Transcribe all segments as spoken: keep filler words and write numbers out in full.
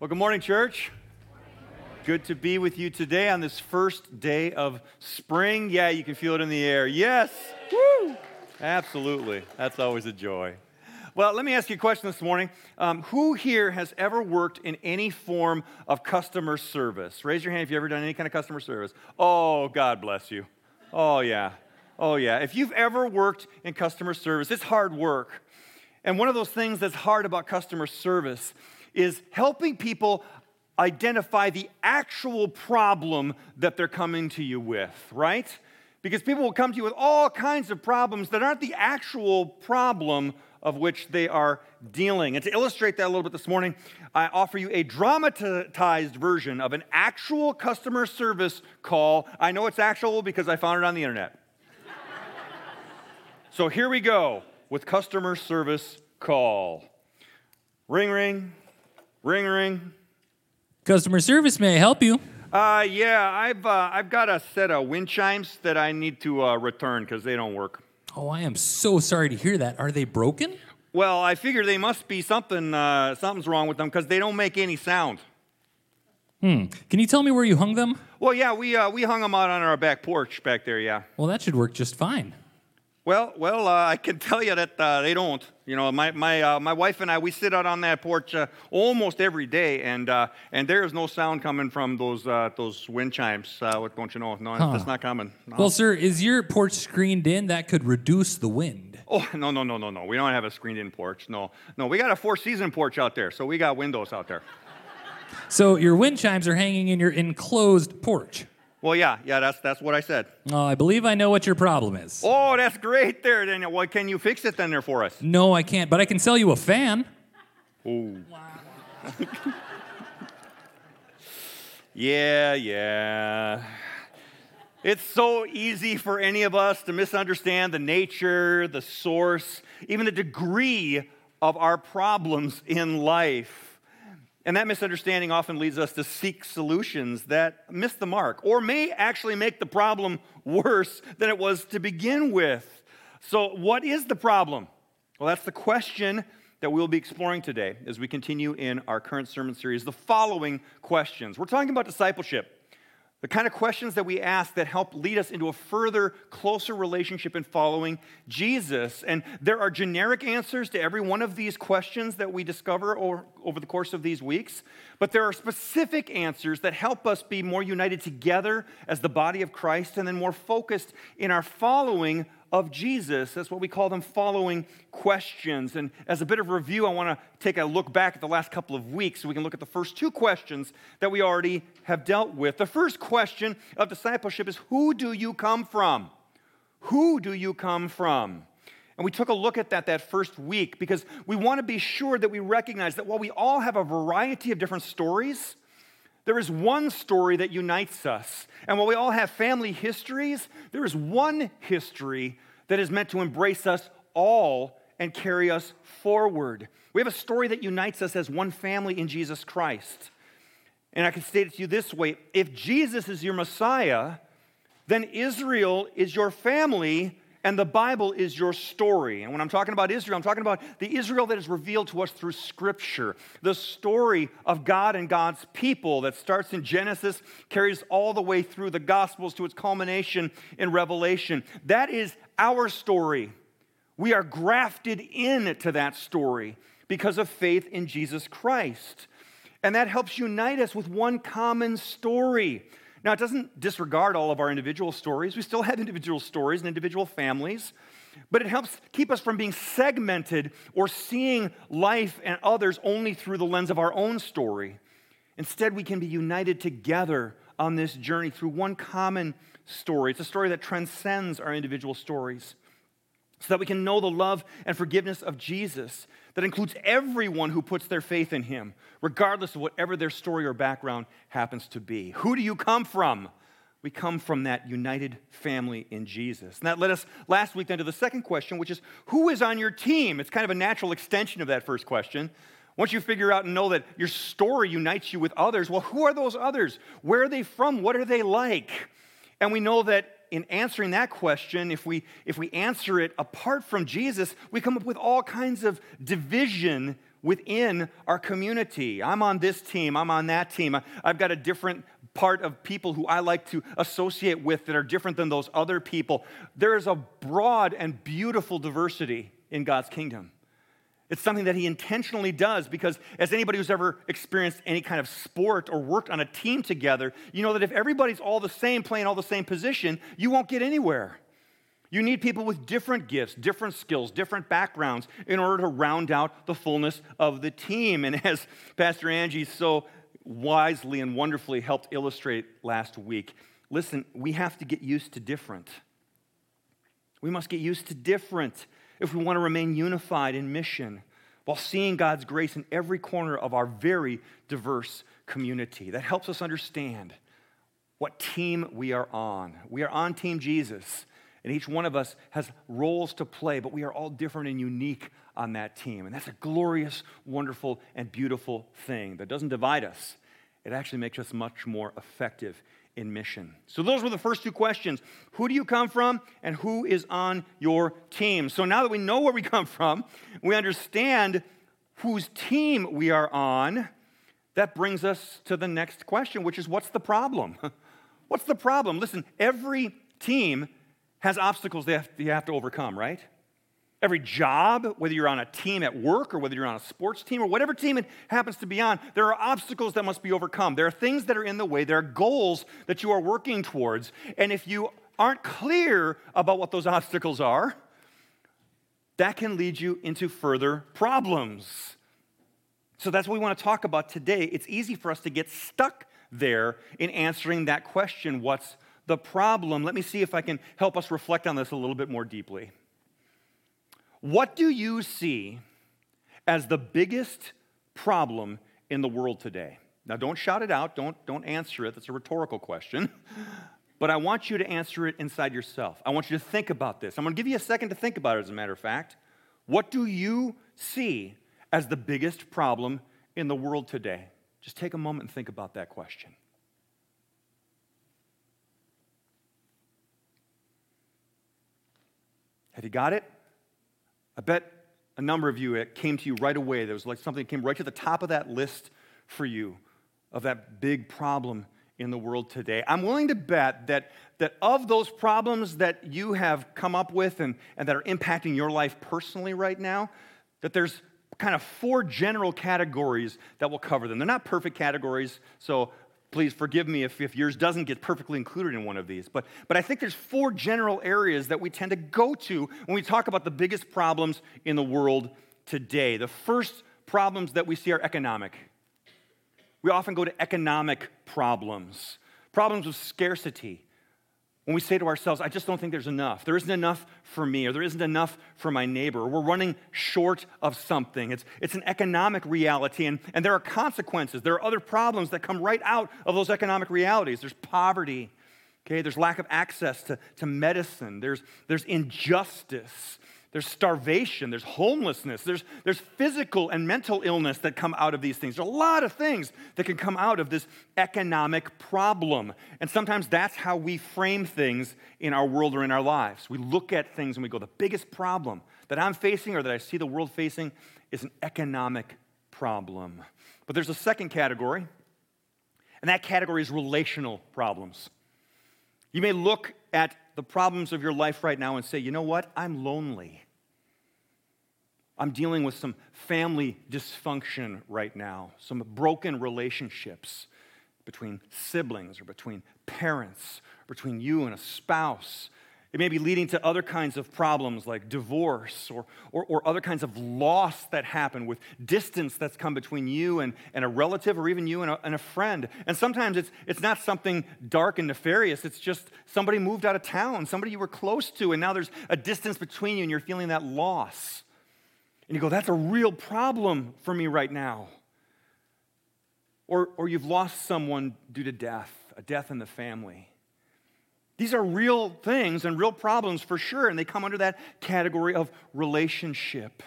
Well, good morning, church. Good to be with you today on this first day of spring. Yeah, you can feel it in the air. Yes. Woo. Absolutely. That's always a joy. Well, let me ask you a question this morning. Um, who here has ever worked in any form of customer service? Raise your hand if you've ever done any kind of customer service. Oh, God bless you. Oh, yeah. Oh, yeah. If you've ever worked in customer service, it's hard work. And one of those things that's hard about customer service is helping people identify the actual problem that they're coming to you with, right? Because people will come to you with all kinds of problems that aren't the actual problem of which they are dealing. And to illustrate that a little bit this morning, I offer you a dramatized version of an actual customer service call. I know it's actual because I found it on the internet. So here we go with customer service call. Ring, ring. Ring, ring. Customer service, may I help you? Uh, yeah, I've uh, I've got a set of wind chimes that I need to uh, return because they don't work. Oh, I am so sorry to hear that. Are they broken? Well, I figure they must be something. Uh, something's wrong with them because they don't make any sound. Hmm. Can you tell me where you hung them? Well, yeah, we uh, we hung them out on our back porch back there. Yeah. Well, that should work just fine. Well, well, uh, I can tell you that uh, they don't. You know, my my uh, my wife and I, we sit out on that porch uh, almost every day, and uh, and there is no sound coming from those uh, those wind chimes. Uh, don't you know? No, huh. That's not coming. No. Well, sir, is your porch screened in? That could reduce the wind. Oh no no no no no! We don't have a screened-in porch. No no, we got a four-season porch out there, so we got windows out there. So your wind chimes are hanging in your enclosed porch. Well, yeah, yeah, that's that's what I said. Oh, I believe I know what your problem is. Oh, that's great there, Daniel. Well, can you fix it then there for us? No, I can't, but I can sell you a fan. Oh. Wow. yeah, yeah. It's so easy for any of us to misunderstand the nature, the source, even the degree of our problems in life. And that misunderstanding often leads us to seek solutions that miss the mark or may actually make the problem worse than it was to begin with. So what is the problem? Well, that's the question that we'll be exploring today as we continue in our current sermon series, the following questions. We're talking about discipleship, the kind of questions that we ask that help lead us into a further, closer relationship in following Jesus. And there are generic answers to every one of these questions that we discover over, over the course of these weeks. But there are specific answers that help us be more united together as the body of Christ and then more focused in our following of Jesus. That's what we call them, following questions. And as a bit of review, I want to take a look back at the last couple of weeks so we can look at the first two questions that we already have dealt with. The first question of discipleship is, who do you come from? Who do you come from? And we took a look at that that first week because we want to be sure that we recognize that while we all have a variety of different stories, there is one story that unites us. And while we all have family histories, there is one history that is meant to embrace us all and carry us forward. We have a story that unites us as one family in Jesus Christ. And I can state it to you this way: if Jesus is your Messiah, then Israel is your family and the Bible is your story. And when I'm talking about Israel, I'm talking about the Israel that is revealed to us through Scripture, the story of God and God's people that starts in Genesis, carries all the way through the Gospels to its culmination in Revelation. That is our story. We are grafted into that story because of faith in Jesus Christ. And that helps unite us with one common story. Now, it doesn't disregard all of our individual stories. We still have individual stories and individual families, but it helps keep us from being segmented or seeing life and others only through the lens of our own story. Instead, we can be united together on this journey through one common story. It's a story that transcends our individual stories so that we can know the love and forgiveness of Jesus that includes everyone who puts their faith in him, regardless of whatever their story or background happens to be. Who do you come from? We come from that united family in Jesus. And that led us last week then to the second question, which is, who is on your team? It's kind of a natural extension of that first question. Once you figure out and know that your story unites you with others, well, who are those others? Where are they from? What are they like? And we know that in answering that question, if we if we answer it apart from Jesus, we come up with all kinds of division within our community. I'm on this team. I'm on that team. I've got a different part of people who I like to associate with that are different than those other people. There is a broad and beautiful diversity in God's kingdom. It's something that he intentionally does because as anybody who's ever experienced any kind of sport or worked on a team together, you know that if everybody's all the same, playing all the same position, you won't get anywhere. You need people with different gifts, different skills, different backgrounds in order to round out the fullness of the team. And as Pastor Angie so wisely and wonderfully helped illustrate last week, listen, we have to get used to different. We must get used to different if we want to remain unified in mission while seeing God's grace in every corner of our very diverse community. That helps us understand what team we are on. We are on Team Jesus, and each one of us has roles to play, but we are all different and unique on that team. And that's a glorious, wonderful, and beautiful thing that doesn't divide us. It actually makes us much more effective in mission. So those were the first two questions. Who do you come from and who is on your team? So now that we know where we come from, we understand whose team we are on. That brings us to the next question, which is what's the problem? What's the problem? Listen, every team has obstacles that you have to overcome, right? Every job, whether you're on a team at work or whether you're on a sports team or whatever team it happens to be on, there are obstacles that must be overcome. There are things that are in the way. There are goals that you are working towards. And if you aren't clear about what those obstacles are, that can lead you into further problems. So that's what we want to talk about today. It's easy for us to get stuck there in answering that question, what's the problem? Let me see if I can help us reflect on this a little bit more deeply. What do you see as the biggest problem in the world today? Now, don't shout it out. Don't, don't answer it. That's a rhetorical question. But I want you to answer it inside yourself. I want you to think about this. I'm going to give you a second to think about it, as a matter of fact. What do you see as the biggest problem in the world today? Just take a moment and think about that question. Have you got it? I bet a number of you, it came to you right away. There was like something that came right to the top of that list for you of that big problem in the world today. I'm willing to bet that, that of those problems that you have come up with and, and that are impacting your life personally right now, that there's kind of four general categories that will cover them. They're not perfect categories, so please forgive me if, if yours doesn't get perfectly included in one of these. But, but I think there's four general areas that we tend to go to when we talk about the biggest problems in the world today. The first problems that we see are economic. We often go to economic problems, problems of scarcity. When we say to ourselves, I just don't think there's enough. There isn't enough for me, or there isn't enough for my neighbor. Or we're running short of something. It's, it's an economic reality, and, and there are consequences. There are other problems that come right out of those economic realities. There's poverty, okay? There's lack of access to, to medicine. There's, there's injustice. There's starvation. There's homelessness. There's, there's physical and mental illness that come out of these things. There's a lot of things that can come out of this economic problem. And sometimes that's how we frame things in our world or in our lives. We look at things and we go, the biggest problem that I'm facing or that I see the world facing is an economic problem. But there's a second category, and that category is relational problems. You may look at the problems of your life right now and say, you know what? I'm lonely. I'm dealing with some family dysfunction right now, some broken relationships between siblings or between parents, between you and a spouse. It may be leading to other kinds of problems like divorce or, or, or other kinds of loss that happen with distance that's come between you and, and a relative or even you and a, and a friend. And sometimes it's, it's not something dark and nefarious. It's just somebody moved out of town, somebody you were close to, and now there's a distance between you and you're feeling that loss. And you go, that's a real problem for me right now. Or, or you've lost someone due to death, a death in the family. These are real things and real problems for sure, and they come under that category of relationship.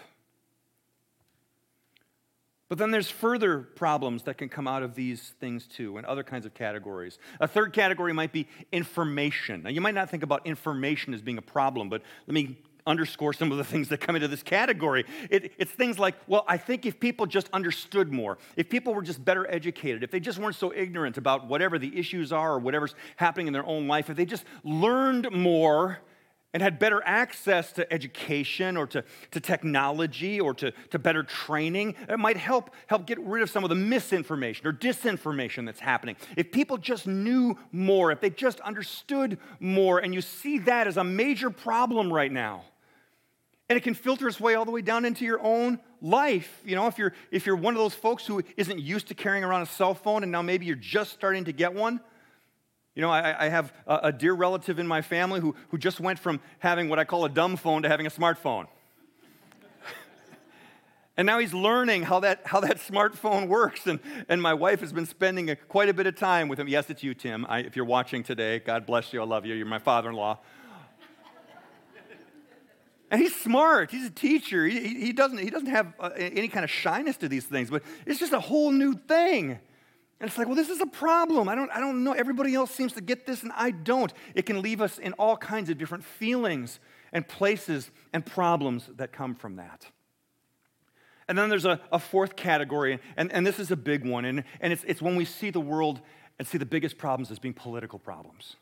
But then there's further problems that can come out of these things too, and other kinds of categories. A third category might be information. Now, you might not think about information as being a problem, but let me underscore some of the things that come into this category. It, it's things like, well, I think if people just understood more, if people were just better educated, if they just weren't so ignorant about whatever the issues are or whatever's happening in their own life, if they just learned more and had better access to education or to, to technology or to, to better training, it might help, help get rid of some of the misinformation or disinformation that's happening. If people just knew more, if they just understood more, and you see that as a major problem right now. And it can filter its way all the way down into your own life. You know, if you're if you're one of those folks who isn't used to carrying around a cell phone and now maybe you're just starting to get one. You know, I, I have a dear relative in my family who, who just went from having what I call a dumb phone to having a smartphone. And now he's learning how that how that smartphone works. And, and my wife has been spending a, quite a bit of time with him. Yes, it's you, Tim. I, if you're watching today, God bless you. I love you. You're my father-in-law. And he's smart. He's a teacher. He, he, doesn't, he doesn't have any kind of shyness to these things. But it's just a whole new thing. And it's like, well, this is a problem. I don't, I don't know. Everybody else seems to get this, and I don't. It can leave us in all kinds of different feelings and places and problems that come from that. And then there's a, a fourth category, and, and this is a big one, and, and it's, it's when we see the world and see the biggest problems as being political problems.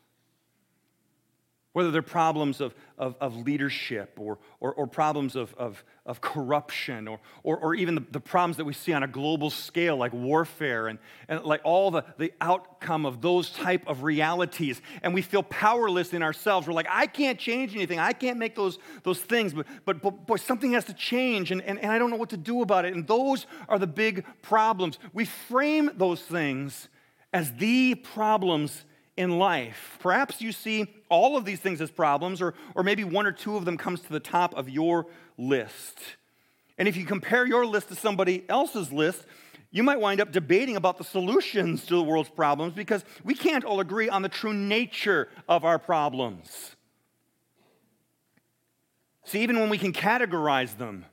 Whether they're problems of, of, of leadership or, or, or problems of, of, of corruption or, or, or even the, the problems that we see on a global scale like warfare and, and like all the, the outcome of those type of realities. And we feel powerless in ourselves. We're like, I can't change anything. I can't make those, those things. But, but, but boy, something has to change and, and, and I don't know what to do about it. And those are the big problems. We frame those things as the problems in life. Perhaps you see all of these things as problems, or, or maybe one or two of them comes to the top of your list. And if you compare your list to somebody else's list, you might wind up debating about the solutions to the world's problems because we can't all agree on the true nature of our problems. See, even when we can categorize them,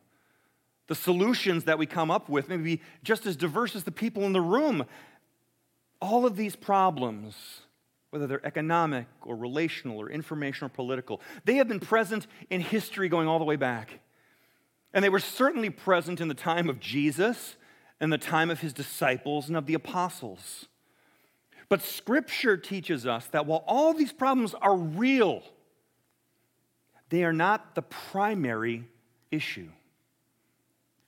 the solutions that we come up with may be just as diverse as the people in the room. All of these problems, whether they're economic or relational or informational or political, they have been present in history going all the way back. And they were certainly present in the time of Jesus and the time of his disciples and of the apostles. But Scripture teaches us that while all these problems are real, they are not the primary issue.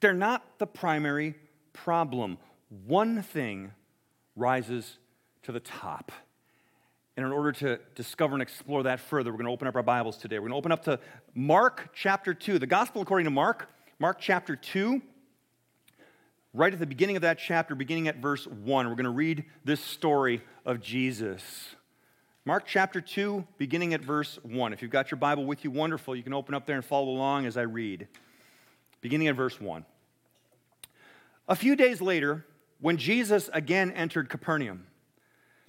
They're not the primary problem. One thing rises to the top. And in order to discover and explore that further, we're going to open up our Bibles today. We're going to open up to Mark chapter two, the Gospel according to Mark, Mark chapter two, right at the beginning of that chapter, beginning at verse one. We're going to read this story of Jesus. Mark chapter two, beginning at verse one. If you've got your Bible with you, wonderful. You can open up there and follow along as I read. Beginning at verse one. A few days later, when Jesus again entered Capernaum,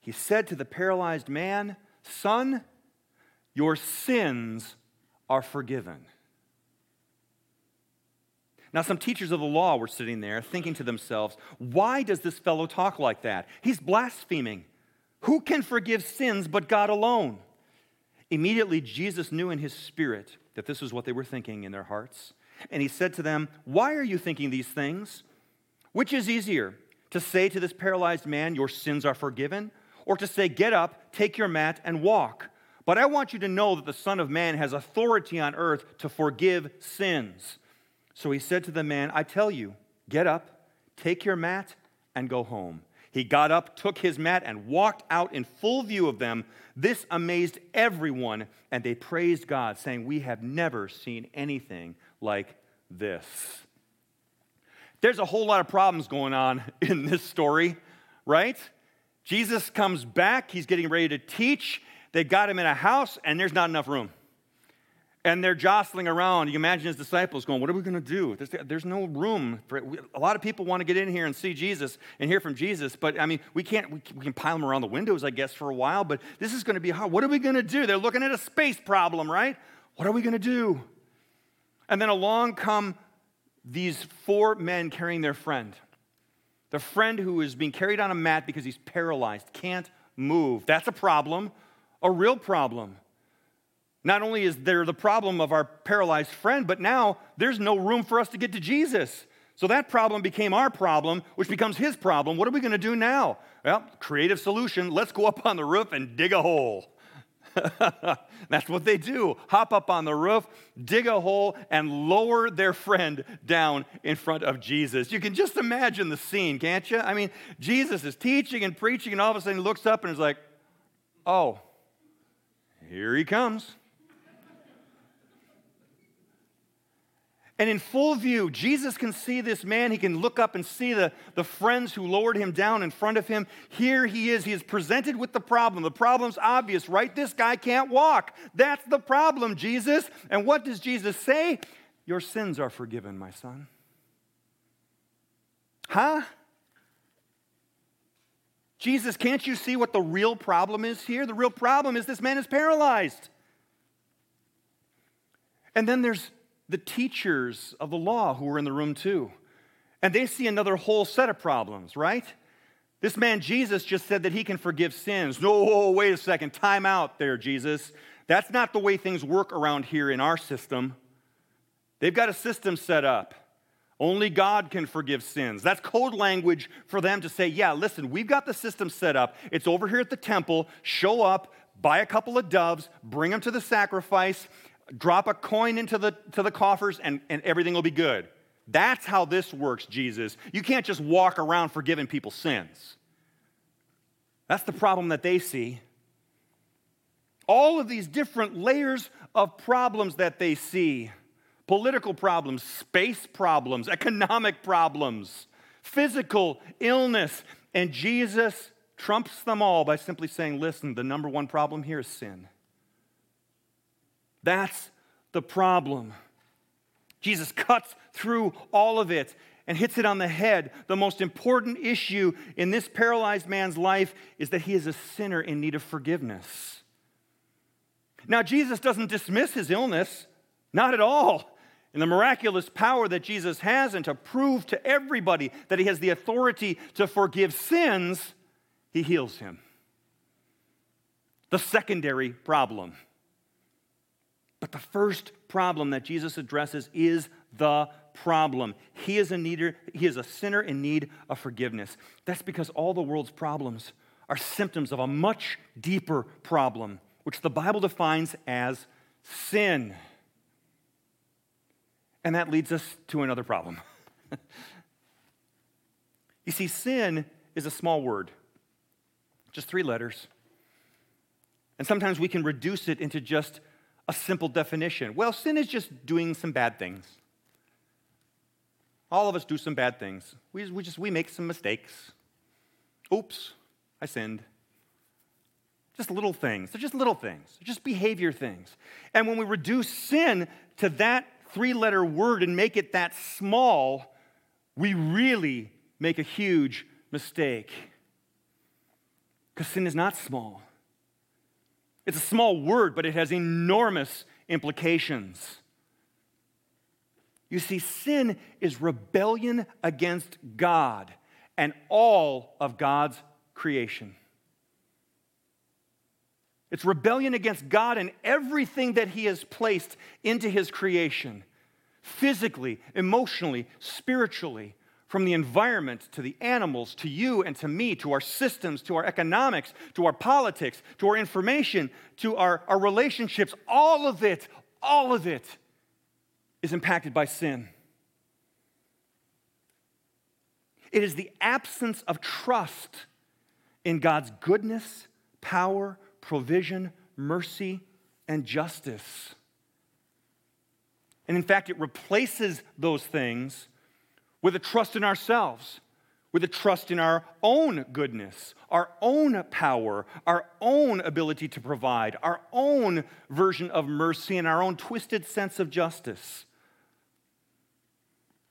he said to the paralyzed man, "Son, your sins are forgiven." Now, some teachers of the law were sitting there thinking to themselves, "Why does this fellow talk like that? He's blaspheming. Who can forgive sins but God alone?" Immediately, Jesus knew in his spirit that this was what they were thinking in their hearts. And he said to them, "Why are you thinking these things? Which is easier, to say to this paralyzed man, 'Your sins are forgiven,' or to say, 'Get up, take your mat, and walk'? But I want you to know that the Son of Man has authority on earth to forgive sins." So he said to the man, "I tell you, get up, take your mat, and go home." He got up, took his mat, and walked out in full view of them. This amazed everyone, and they praised God, saying, "We have never seen anything like this." There's a whole lot of problems going on in this story, right? Jesus comes back. He's getting ready to teach. They got him in a house, and there's not enough room. And they're jostling around. You imagine his disciples going, what are we going to do? There's, there's no room for it. A lot of people want to get in here and see Jesus and hear from Jesus, but I mean, we can't, we can pile them around the windows, I guess, for a while, but this is going to be hard. What are we going to do? They're looking at a space problem, right? What are we going to do? And then along come these four men carrying their friend, the friend who is being carried on a mat because he's paralyzed, can't move. That's a problem, a real problem. Not only is there the problem of our paralyzed friend, but now there's no room for us to get to Jesus. So that problem became our problem, which becomes his problem. What are we going to do now? Well, creative solution. Let's go up on the roof and dig a hole. That's what they do. Hop up on the roof, dig a hole, and lower their friend down in front of Jesus. You can just imagine the scene, can't you? I mean, Jesus is teaching and preaching, and all of a sudden he looks up and is like, oh, here he comes. And in full view, Jesus can see this man. He can look up and see the, the friends who lowered him down in front of him. Here he is. He is presented with the problem. The problem's obvious, right? This guy can't walk. That's the problem, Jesus. And what does Jesus say? Your sins are forgiven, my son. Huh? Jesus, can't you see what the real problem is here? The real problem is this man is paralyzed. And then there's the teachers of the law who were in the room too. And they see another whole set of problems, right? This man, Jesus, just said that he can forgive sins. No, wait a second, time out there, Jesus. That's not the way things work around here in our system. They've got a system set up. Only God can forgive sins. That's code language for them to say, yeah, listen, we've got the system set up. It's over here at the temple. Show up, buy a couple of doves, bring them to the sacrifice, drop a coin into the to the coffers, and, and everything will be good. That's how this works, Jesus. You can't just walk around forgiving people's sins. That's the problem that they see. All of these different layers of problems that they see, political problems, space problems, economic problems, physical illness, and Jesus trumps them all by simply saying, listen, the number one problem here is sin. That's the problem. Jesus cuts through all of it and hits it on the head. The most important issue in this paralyzed man's life is that he is a sinner in need of forgiveness. Now, Jesus doesn't dismiss his illness, not at all. And the miraculous power that Jesus has, and to prove to everybody that he has the authority to forgive sins, he heals him. The secondary problem. But the first problem that Jesus addresses is the problem. He is a needer, he is a sinner in need of forgiveness. That's because all the world's problems are symptoms of a much deeper problem, which the Bible defines as sin. And that leads us to another problem. You see, sin is a small word, just three letters. And sometimes we can reduce it into just a simple definition. Well, sin is just doing some bad things. All of us do some bad things. We, we just we make some mistakes. Oops, I sinned. Just little things. They're just little things. They're just behavior things. And when we reduce sin to that three-letter word and make it that small, we really make a huge mistake. Because sin is not small. It's a small word, but it has enormous implications. You see, sin is rebellion against God and all of God's creation. It's rebellion against God and everything that he has placed into his creation, physically, emotionally, spiritually, from the environment to the animals, to you and to me, to our systems, to our economics, to our politics, to our information, to our, our relationships. All of it, all of it is impacted by sin. It is the absence of trust in God's goodness, power, provision, mercy, and justice. And in fact, it replaces those things with a trust in ourselves, with a trust in our own goodness, our own power, our own ability to provide, our own version of mercy, and our own twisted sense of justice.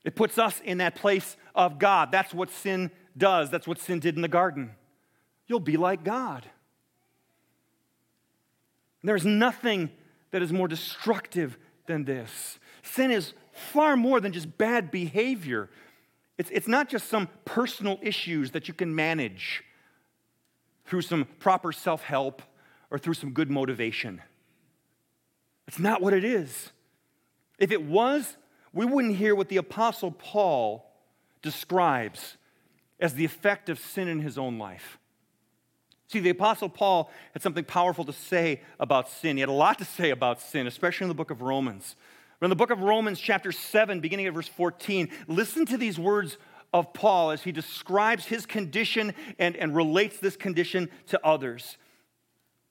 It puts us in that place of God. That's what sin does. That's what sin did in the garden. You'll be like God. There's nothing that is more destructive than this. Sin is far more than just bad behavior. It's, it's not just some personal issues that you can manage through some proper self-help or through some good motivation. It's not what it is. If it was, we wouldn't hear what the Apostle Paul describes as the effect of sin in his own life. See, the Apostle Paul had something powerful to say about sin. He had a lot to say about sin, especially in the book of Romans. But in the book of Romans, chapter seven, beginning at verse fourteen, listen to these words of Paul as he describes his condition and, and relates this condition to others.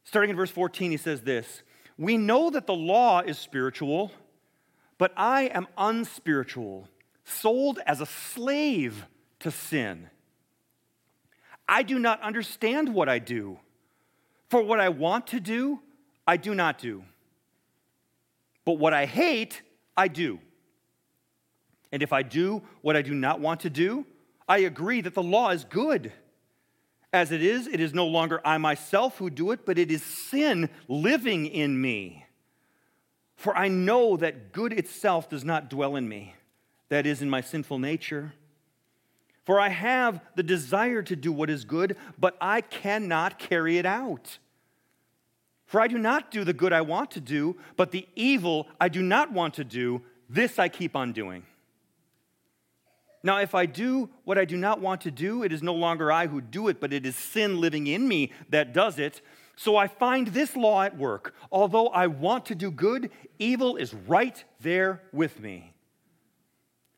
Starting in verse fourteen, he says this: "We know that the law is spiritual, but I am unspiritual, sold as a slave to sin. I do not understand what I do, for what I want to do, I do not do. But what I hate, I do. And if I do what I do not want to do, I agree that the law is good. As it is, it is no longer I myself who do it, but it is sin living in me. For I know that good itself does not dwell in me, that is, in my sinful nature. For I have the desire to do what is good, but I cannot carry it out. For I do not do the good I want to do, but the evil I do not want to do, this I keep on doing. Now, if I do what I do not want to do, it is no longer I who do it, but it is sin living in me that does it. So I find this law at work. Although I want to do good, evil is right there with me.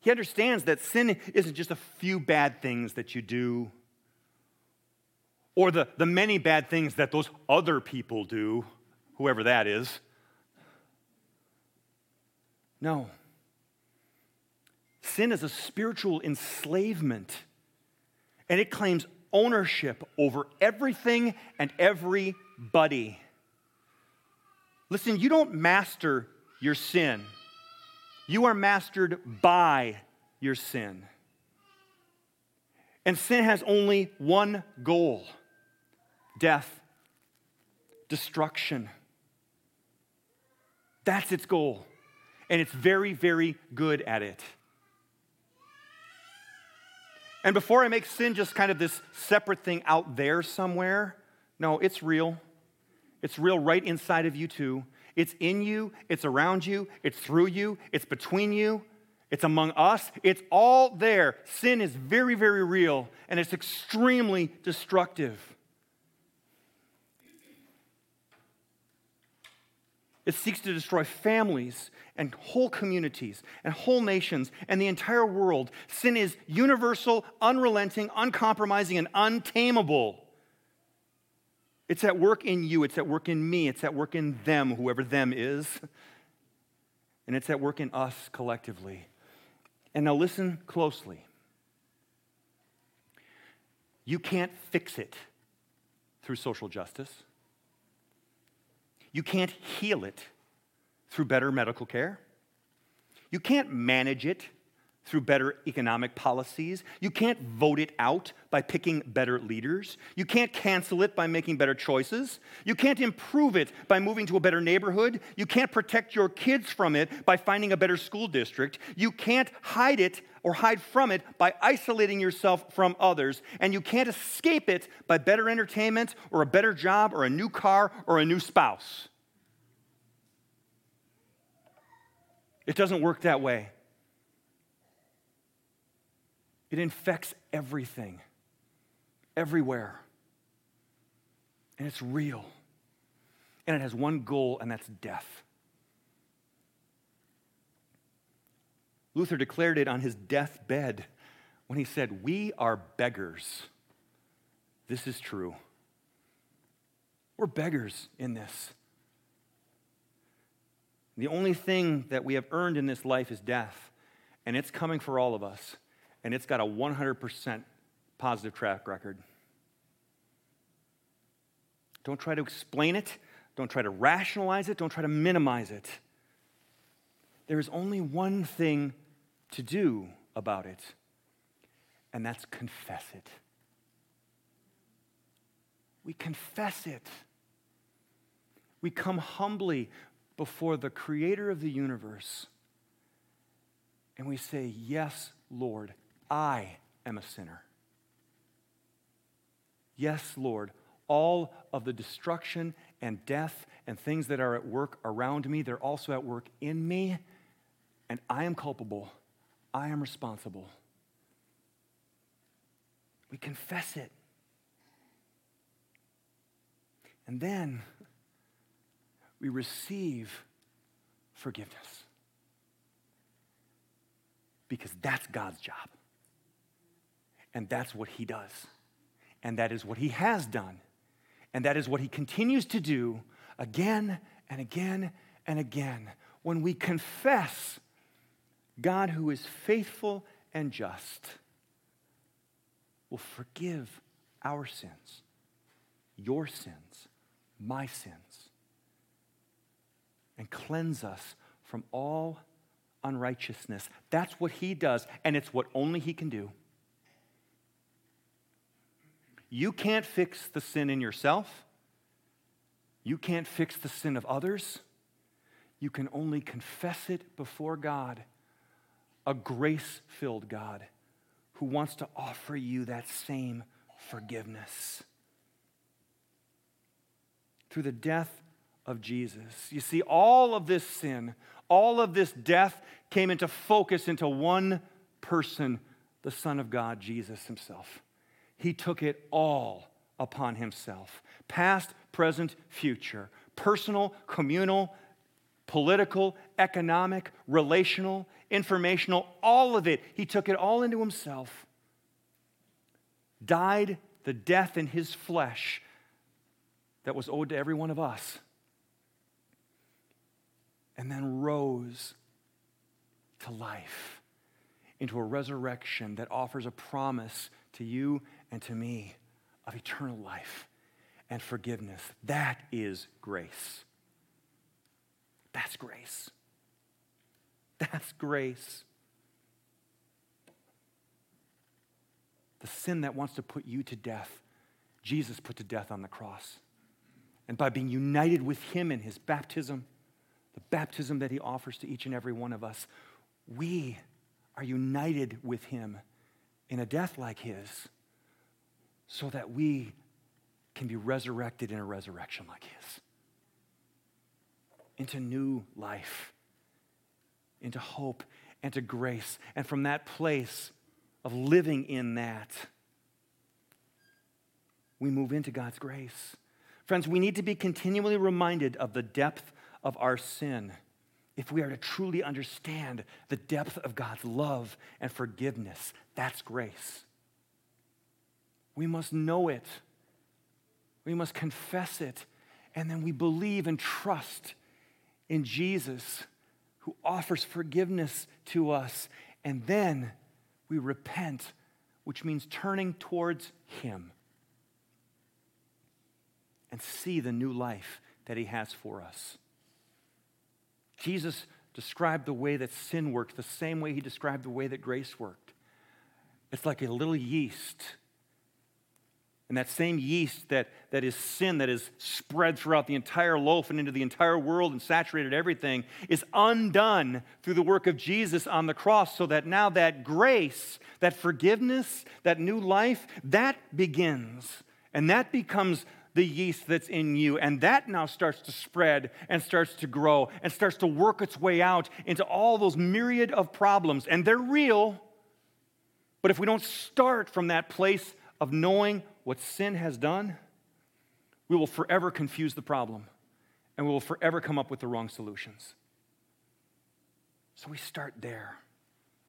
He understands that sin isn't just a few bad things that you do or the, the many bad things that those other people do, whoever that is. No. Sin is a spiritual enslavement, and it claims ownership over everything and everybody. Listen, you don't master your sin. You are mastered by your sin. And sin has only one goal: death, destruction. That's its goal. And it's very, very good at it. And before I make sin just kind of this separate thing out there somewhere, no, it's real. It's real right inside of you too. It's in you, it's around you, it's through you, it's between you, it's among us, it's all there. Sin is very, very real, and it's extremely destructive. It seeks to destroy families and whole communities and whole nations and the entire world. Sin is universal, unrelenting, uncompromising, and untamable. It's at work in you, it's at work in me, it's at work in them, whoever them is, and it's at work in us collectively. And now listen closely. You can't fix it through social justice. You can't heal it through better medical care. You can't manage it through better economic policies. You can't vote it out by picking better leaders. You can't cancel it by making better choices. You can't improve it by moving to a better neighborhood. You can't protect your kids from it by finding a better school district. You can't hide it or hide from it by isolating yourself from others. And you can't escape it by better entertainment or a better job or a new car or a new spouse. It doesn't work that way. It infects everything everywhere. And it's real. And it has one goal, and that's death. Luther declared it on his deathbed when he said, "We are beggars." This is true. We're beggars in this. The only thing that we have earned in this life is death, and it's coming for all of us, and it's got a one hundred percent positive track record. Don't try to explain it. Don't try to rationalize it. Don't try to minimize it. There is only one thing to do about it, and that's confess it. We confess it. We come humbly before the creator of the universe, and we say, "Yes, Lord, I am a sinner. Yes, Lord, all of the destruction and death and things that are at work around me, they're also at work in me, and I am culpable. I am responsible." We confess it. And then we receive forgiveness. Because that's God's job. And that's what he does. And that is what he has done. And that is what he continues to do again and again and again. When we confess, God, who is faithful and just, will forgive our sins, your sins, my sins, and cleanse us from all unrighteousness. That's what he does, and it's what only he can do. You can't fix the sin in yourself. You can't fix the sin of others. You can only confess it before God, a grace-filled God who wants to offer you that same forgiveness through the death of Jesus. You see, all of this sin, all of this death came into focus into one person, the Son of God, Jesus himself. He took it all upon himself, past, present, future, personal, communal, political, economic, relational, informational, all of it. He took it all into himself, died the death in his flesh that was owed to every one of us, and then rose to life into a resurrection that offers a promise to you and to me of eternal life and forgiveness. That is grace. That's grace. That's grace. The sin that wants to put you to death, Jesus put to death on the cross. And by being united with him in his baptism, the baptism that he offers to each and every one of us, we are united with him in a death like his so that we can be resurrected in a resurrection like his, into new life, into hope, and to grace. And from that place of living in that, we move into God's grace. Friends, we need to be continually reminded of the depth of our sin if we are to truly understand the depth of God's love and forgiveness. That's grace. We must know it. We must confess it. And then we believe and trust in Jesus who offers forgiveness to us. And then we repent, which means turning towards him and see the new life that he has for us. Jesus described the way that sin worked the same way he described the way that grace worked. It's like a little yeast. And that same yeast that, that is sin, that is spread throughout the entire loaf and into the entire world and saturated everything, is undone through the work of Jesus on the cross, so that now that grace, that forgiveness, that new life, that begins. And that becomes the yeast that's in you, and that now starts to spread and starts to grow and starts to work its way out into all those myriad of problems, and they're real. But if we don't start from that place of knowing what sin has done, we will forever confuse the problem, and we will forever come up with the wrong solutions. So we start there.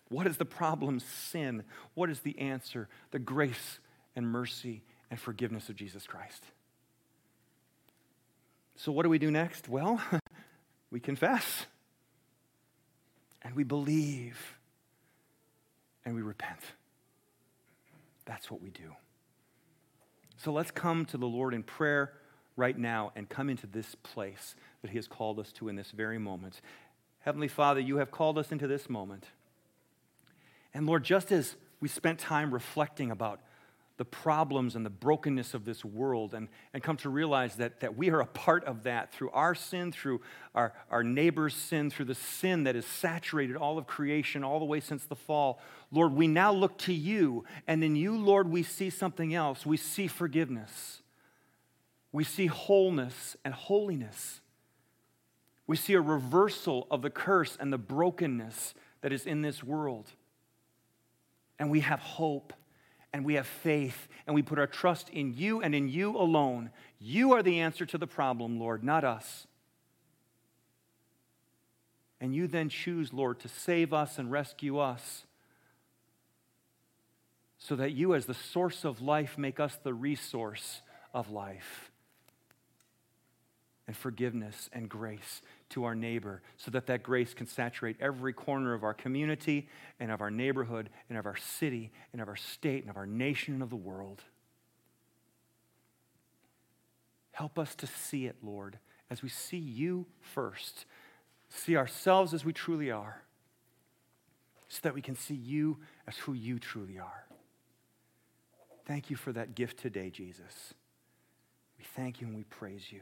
What is the problem? Sin. What is the answer? The grace and mercy and forgiveness of Jesus Christ. So what do we do next? Well, we confess, and we believe, and we repent. That's what we do. So let's come to the Lord in prayer right now and come into this place that He has called us to in this very moment. Heavenly Father, You have called us into this moment. And Lord, just as we spent time reflecting about the problems and the brokenness of this world and, and come to realize that, that we are a part of that through our sin, through our, our neighbor's sin, through the sin that has saturated all of creation all the way since the fall. Lord, we now look to You, and in You, Lord, we see something else. We see forgiveness. We see wholeness and holiness. We see a reversal of the curse and the brokenness that is in this world. And we have hope. And we have faith, and we put our trust in You and in You alone. You are the answer to the problem, Lord, not us. And You then choose, Lord, to save us and rescue us so that You, as the source of life, make us the resource of life and forgiveness and grace to our neighbor so that that grace can saturate every corner of our community and of our neighborhood and of our city and of our state and of our nation and of the world. Help us to see it, Lord, as we see You first, see ourselves as we truly are, so that we can see You as who You truly are. Thank You for that gift today, Jesus. We thank You and we praise You.